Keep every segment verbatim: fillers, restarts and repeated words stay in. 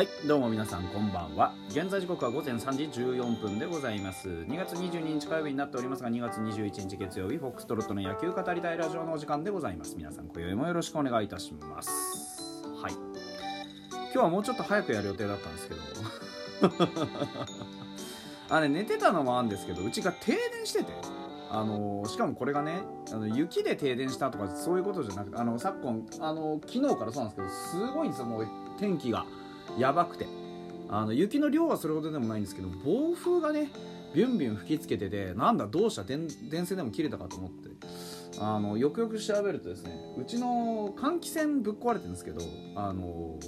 はい、どうも皆さんこんばんは。現在時刻は午前さんじじゅうよんぷんでございます。にがつにじゅうににち火曜日になっておりますが、にがつにじゅういちにち月曜日、フォックストロットの野球語りたいラジオのお時間でございます。皆さん今宵もよろしくお願いいたします。はい、今日はもうちょっと早くやる予定だったんですけどあれ寝てたのもあるんですけど、うちが停電してて、あのー、しかもこれがね、あの雪で停電したとかそういうことじゃなくて、あの昨今、あのー、昨日からそうなんですけど、すごいんですよ、もう天気がやばくて、あの雪の量はそれほどでもないんですけど、暴風がねビュンビュン吹きつけてて、なんだどうした電線でも切れたかと思って、あのよくよく調べるとですね、うちの換気扇ぶっ壊れてるんですけど、あの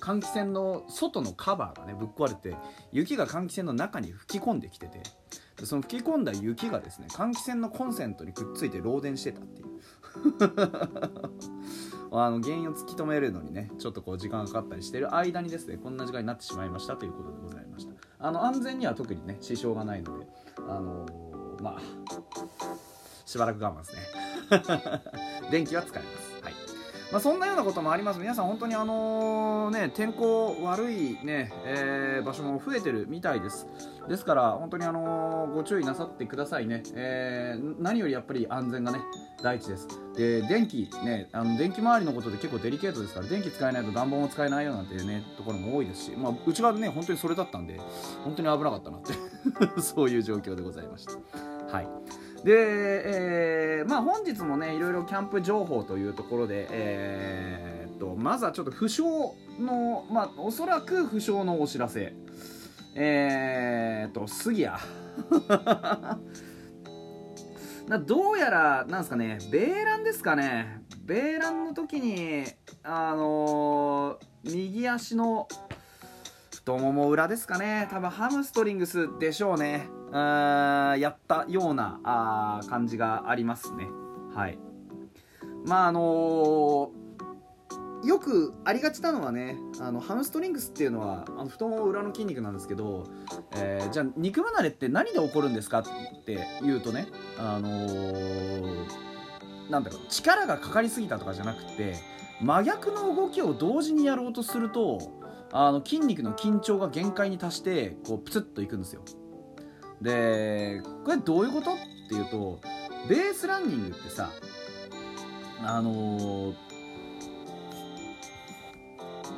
換気扇の外のカバーがねぶっ壊れて、雪が換気扇の中に吹き込んできてて、その吹き込んだ雪がですね換気扇のコンセントにくっついて漏電してたっていうあの原因を突き止めるのにねちょっとこう時間がかかったりしてる間にですね、こんな時間になってしまいましたということでございました。あの安全には特にね支障がないので、あのー、まあしばらく我慢ですね電気は使います。はい、まあ、そんなようなこともあります。皆さん本当にあのー、ね天候悪いね、えー、場所も増えてるみたいです。ですから本当にあのー、ご注意なさってくださいね、えー、何よりやっぱり安全がね第一です。で電気ね、あの電気周りのことで結構デリケートですから、電気使えないと暖房も使えないよなんていうねところも多いですし、まあ、うちがね本当にそれだったんで本当に危なかったなってそういう状況でございました。はい、で、えー、まあ本日もねいろいろキャンプ情報というところで、えー、っとまずはちょっと負傷の、まあおそらく負傷のお知らせ、えー、っと杉谷な、どうやらなんですかね、ベイランですかね、ベイランの時にあのー、右足の太もも裏ですかね、多分ハムストリングスでしょうね、あやったようなあ感じがありますね。はい、まああのー、よくありがちなのはね、あのハムストリングスっていうのはあの太もも裏の筋肉なんですけど、えー、じゃあ肉離れって何で起こるんですかって言うとね、あのー、なんだろう、力がかかりすぎたとかじゃなくて、真逆の動きを同時にやろうとすると、あの筋肉の緊張が限界に達してこうプツッといくんですよ。でこれどういうことっていうと、ベースランニングってさ、あのー、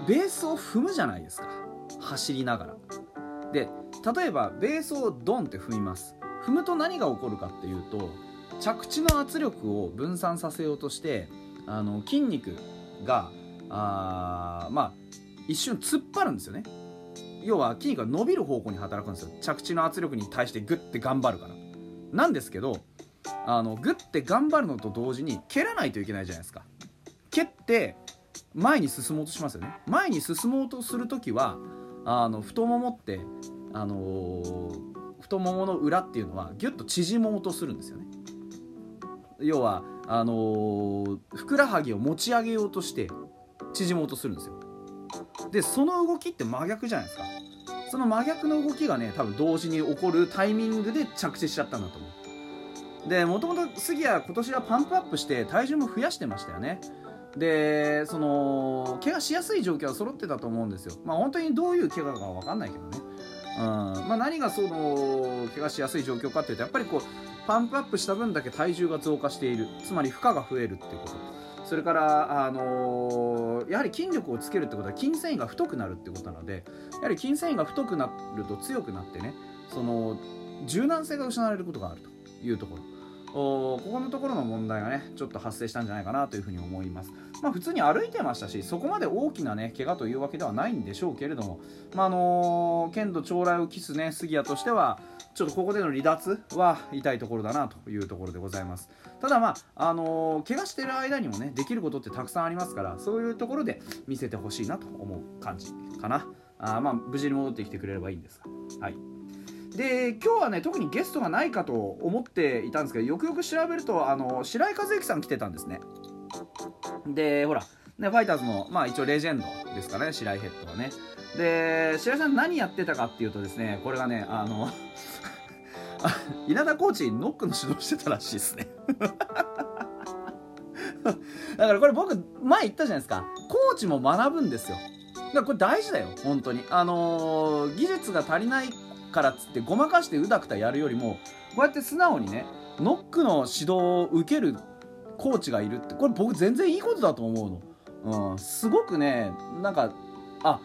ベースを踏むじゃないですか、走りながら。で例えばベースをドンって踏みます。踏むと何が起こるかっていうと、着地の圧力を分散させようとして、あの筋肉があまあ一瞬突っ張るんですよね。要は筋肉が伸びる方向に働くんですよ、着地の圧力に対してグッて頑張るから。なんですけど、あのグッて頑張るのと同時に蹴らないといけないじゃないですか。蹴って前に進もうとしますよね。前に進もうとするときは、あの太ももって、あのー、太ももの裏っていうのはギュッと縮もうとするんですよね。要はあのー、ふくらはぎを持ち上げようとして縮もうとするんですよ。でその動きって真逆じゃないですか。その真逆の動きがね多分同時に起こるタイミングで着地しちゃったんだと思う。でもともと杉谷今年はパンプアップして体重も増やしてましたよね。でその怪我しやすい状況は揃ってたと思うんですよ。まあ本当にどういう怪我かは分かんないけどね、うん、まあ、何がその怪我しやすい状況かっていうと、やっぱりこうパンプアップした分だけ体重が増加している、つまり負荷が増えるっていうこと、それから、あのー、やはり筋力をつけるってことは筋繊維が太くなるってことなので、やはり筋繊維が太くなると強くなってね、その柔軟性が失われることがあるというところ、ここのところの問題がねちょっと発生したんじゃないかなというふうに思います。まあ普通に歩いてましたし、そこまで大きなね怪我というわけではないんでしょうけれども、まああのー、剣と将来を期すね杉谷としてはちょっとここでの離脱は痛いところだなというところでございます。ただまああのー、怪我してる間にもねできることってたくさんありますから、そういうところで見せてほしいなと思う感じかな。あまあ無事に戻ってきてくれればいいんですが、はい。で今日はね特にゲストがないかと思っていたんですけど、よくよく調べるとあの白井一幸さん来てたんですね。でほら、ね、ファイターズの、まあ、一応レジェンドですからね、白井ヘッドはね。で白井さん何やってたかっていうとですね、これがねあの稲田コーチにノックの指導してたらしいですねだからこれ僕前言ったじゃないですか、コーチも学ぶんですよ。からこれ大事だよ本当に。あのー、技術が足りないからっつってごまかしてうだくだやるよりも、こうやって素直にねノックの指導を受けるコーチがいるって、これ僕全然いいことだと思うの。うん、すごくね、なんかあ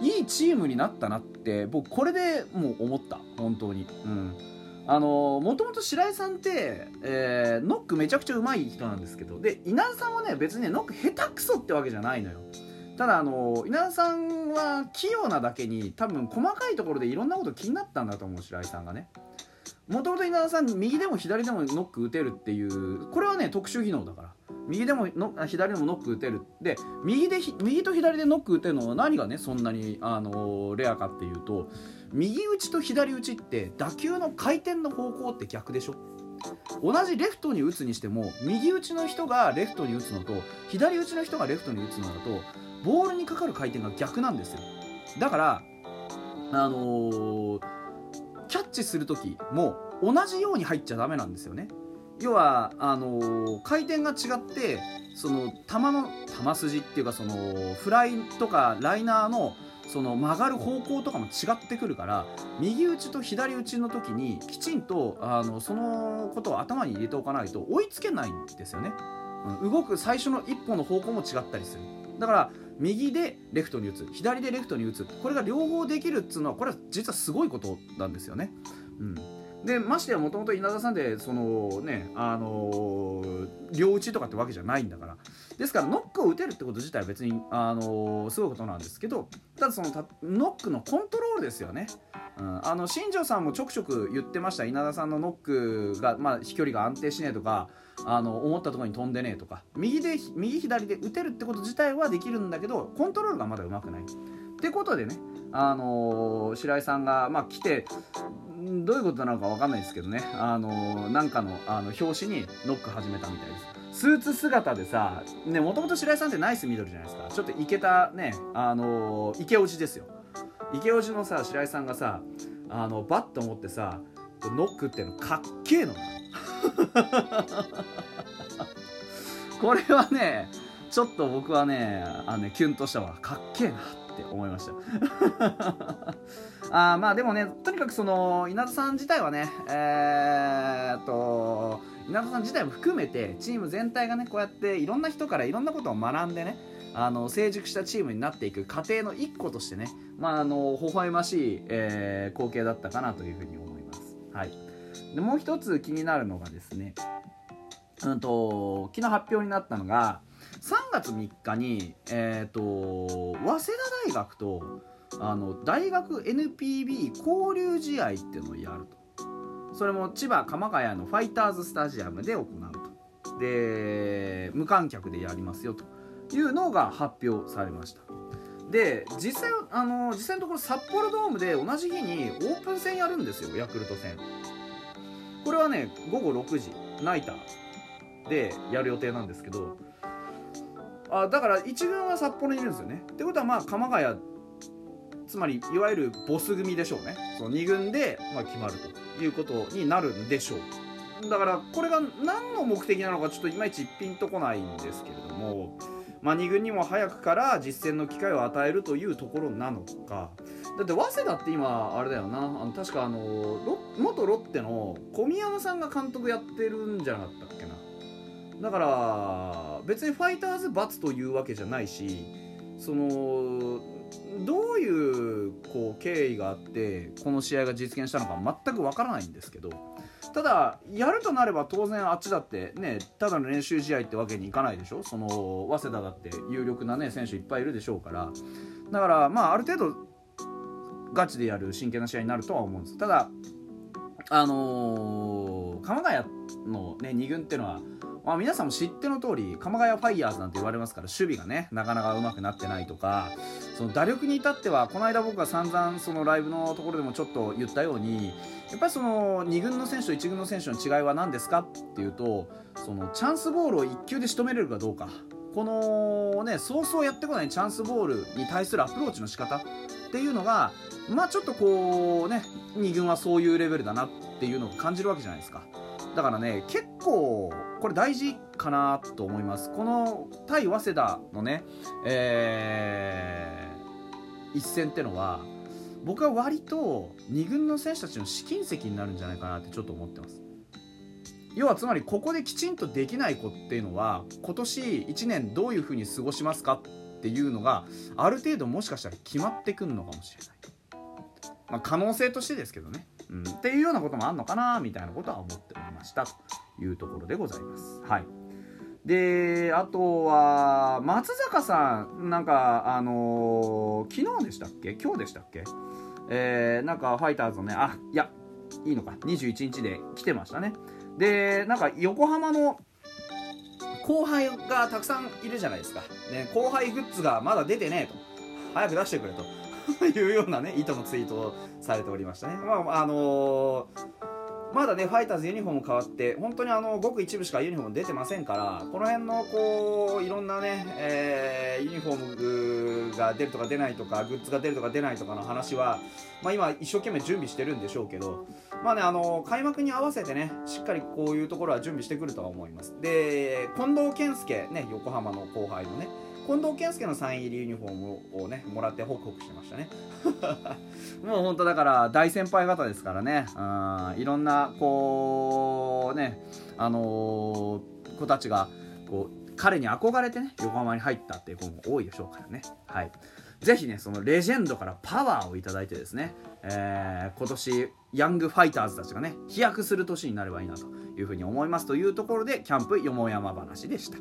いいチームになったなって僕これでもう思った本当に。うん、あのもともと白井さんって、えー、ノックめちゃくちゃうまい人なんですけど、で稲田さんはね別にねノック下手くそってわけじゃないのよ。ただあの稲田さんは器用なだけに多分細かいところでいろんなこと気になったんだと思う白井さんがね。もともと稲田さん右でも左でもノック打てるっていう、これはね特殊技能だから、右でもの左でもノック打てるで、右で右と左でノック打てるのは何がねそんなにあのレアかっていうと、右打ちと左打ちって打球の回転の方向って逆でしょ。同じレフトに打つにしても右打ちの人がレフトに打つのと左打ちの人がレフトに打つのだとボールにかかる回転が逆なんですよ。だからあのー、キャッチする時も同じように入っちゃダメなんですよね。要はあのー、回転が違ってその球の球筋っていうか、そのフライとかライナーのその曲がる方向とかも違ってくるから、右打ちと左打ちの時にきちんとあのそのことを頭に入れておかないと追いつけないんですよね。うん、動く最初の一歩の方向も違ったりする。だから右でレフトに打つ、左でレフトに打つ、これが両方できるっていうのはこれは実はすごいことなんですよね。うんでましてやもともと稲田さんでそのねあのー、両打ちとかってわけじゃないんだから、ですからノックを打てるってこと自体は別にあのー、すごいことなんですけど、ただそのたノックのコントロールですよね。うん、あの新庄さんもちょくちょく言ってました。稲田さんのノックが、まあ、飛距離が安定しねえとか、あの思ったところに飛んでねえとか、右で右左で打てるってこと自体はできるんだけどコントロールがまだうまくないってことでね、あのー、白井さんが、まあ、来てどういうことなのか分かんないですけどね、あのなんかのあの表紙にノック始めたみたいです。スーツ姿でさ、ね、もともと白井さんってナイスミドルじゃないですか。ちょっとイケたね、あのイケオジですよ。イケオジのさ白井さんがさ、あのバッと持ってさノックってのかっけえのこれはねちょっと僕はねあのねキュンとしたわ。かっけえなって思いましたあまあでもね、とにかくその稲田さん自体はね、えー、っと稲田さん自体も含めてチーム全体がねこうやっていろんな人からいろんなことを学んでね、あの成熟したチームになっていく過程の一個としてね、まああの微笑ましい、えー、光景だったかなというふうに思います。はい、でもう一つ気になるのがですね、うんと昨日発表になったのがさんがつみっかに、えー、っと早稲田大学とあの大学 エヌピービー 交流試合っていうのをやると。それも千葉鎌ヶ谷のファイターズスタジアムで行うと。で無観客でやりますよというのが発表されました。で実際あの実際のところ札幌ドームで同じ日にオープン戦やるんですよ、ヤクルト戦。これはねごごろくじナイターでやる予定なんですけど、あだから一軍は札幌にいるんですよね。ってことはまあ鎌ヶ谷、つまりいわゆるボス組でしょうね。そのにぐんで、まあ、決まるということになるんでしょう。だからこれが何の目的なのかちょっといまいちピンとこないんですけれども、まあ、に軍にも早くから実戦の機会を与えるというところなのか。だって早稲田って今あれだよな、あの確かあの元ロッテの小宮山さんが監督やってるんじゃなかったっけな。だから別にファイターズ罰というわけじゃないし、そのどういうこう経緯があってこの試合が実現したのか全くわからないんですけど、ただやるとなれば当然あっちだってねただの練習試合ってわけにいかないでしょ。その早稲田だって有力なね選手いっぱいいるでしょうから、だからまあある程度ガチでやる真剣な試合になるとは思うんです。ただあのー、鎌ヶ谷のねに軍っていうのは、まあ、皆さんも知っての通り鎌ヶ谷ファイヤーズなんて言われますから、守備がねなかなか上手くなってないとか、その打力に至ってはこの間僕が散々そのライブのところでもちょっと言ったように、やっぱりそのに軍の選手といち軍の選手の違いは何ですかっていうと、そのチャンスボールをいっきゅうで仕留めれるかどうか、このねそうそうやってこないチャンスボールに対するアプローチの仕方っていうのが、まあちょっとこうねに軍はそういうレベルだなっていうのを感じるわけじゃないですか。だからね結構これ大事かなと思います。この対早稲田のね、え一戦ってのは僕は割とに軍の選手たちの試金石になるんじゃないかなってちょっと思ってます。要はつまりここできちんとできない子っていうのは今年いちねんどういうふうに過ごしますかっていうのがある程度もしかしたら決まってくるのかもしれない、まあ、可能性としてですけどね、うん、っていうようなこともあんのかなみたいなことは思っておりましたというところでございます。はい。であとは松坂さんなんかあのー、昨日でしたっけ今日でしたっけ、えー、なんかファイターズのねあいやいいのかにじゅういちにちで来てましたね。でなんか横浜の後輩がたくさんいるじゃないですか、ね、後輩グッズがまだ出てねえと早く出してくれというようなね意図のツイートをされておりましたね。まああのーまだねファイターズユニフォーム変わって本当にあのごく一部しかユニフォーム出てませんから、この辺のこういろんなね、えー、ユニフォームが出るとか出ないとかグッズが出るとか出ないとかの話は、まあ、今一生懸命準備してるんでしょうけど、まあねあの開幕に合わせてねしっかりこういうところは準備してくるとは思います。で近藤健介ね横浜の後輩のね近藤健介のサイン入りユニフォームをねもらってホクホクしてましたねもう本当だから大先輩方ですからね、あいろんなこうねあのー、子たちがこう彼に憧れてね横浜に入ったっていう子も多いでしょうからね。はい。ぜひねそのレジェンドからパワーをいただいてですね、えー、今年ヤングファイターズたちがね飛躍する年になればいいなというふうに思いますというところでキャンプよもやま話でした。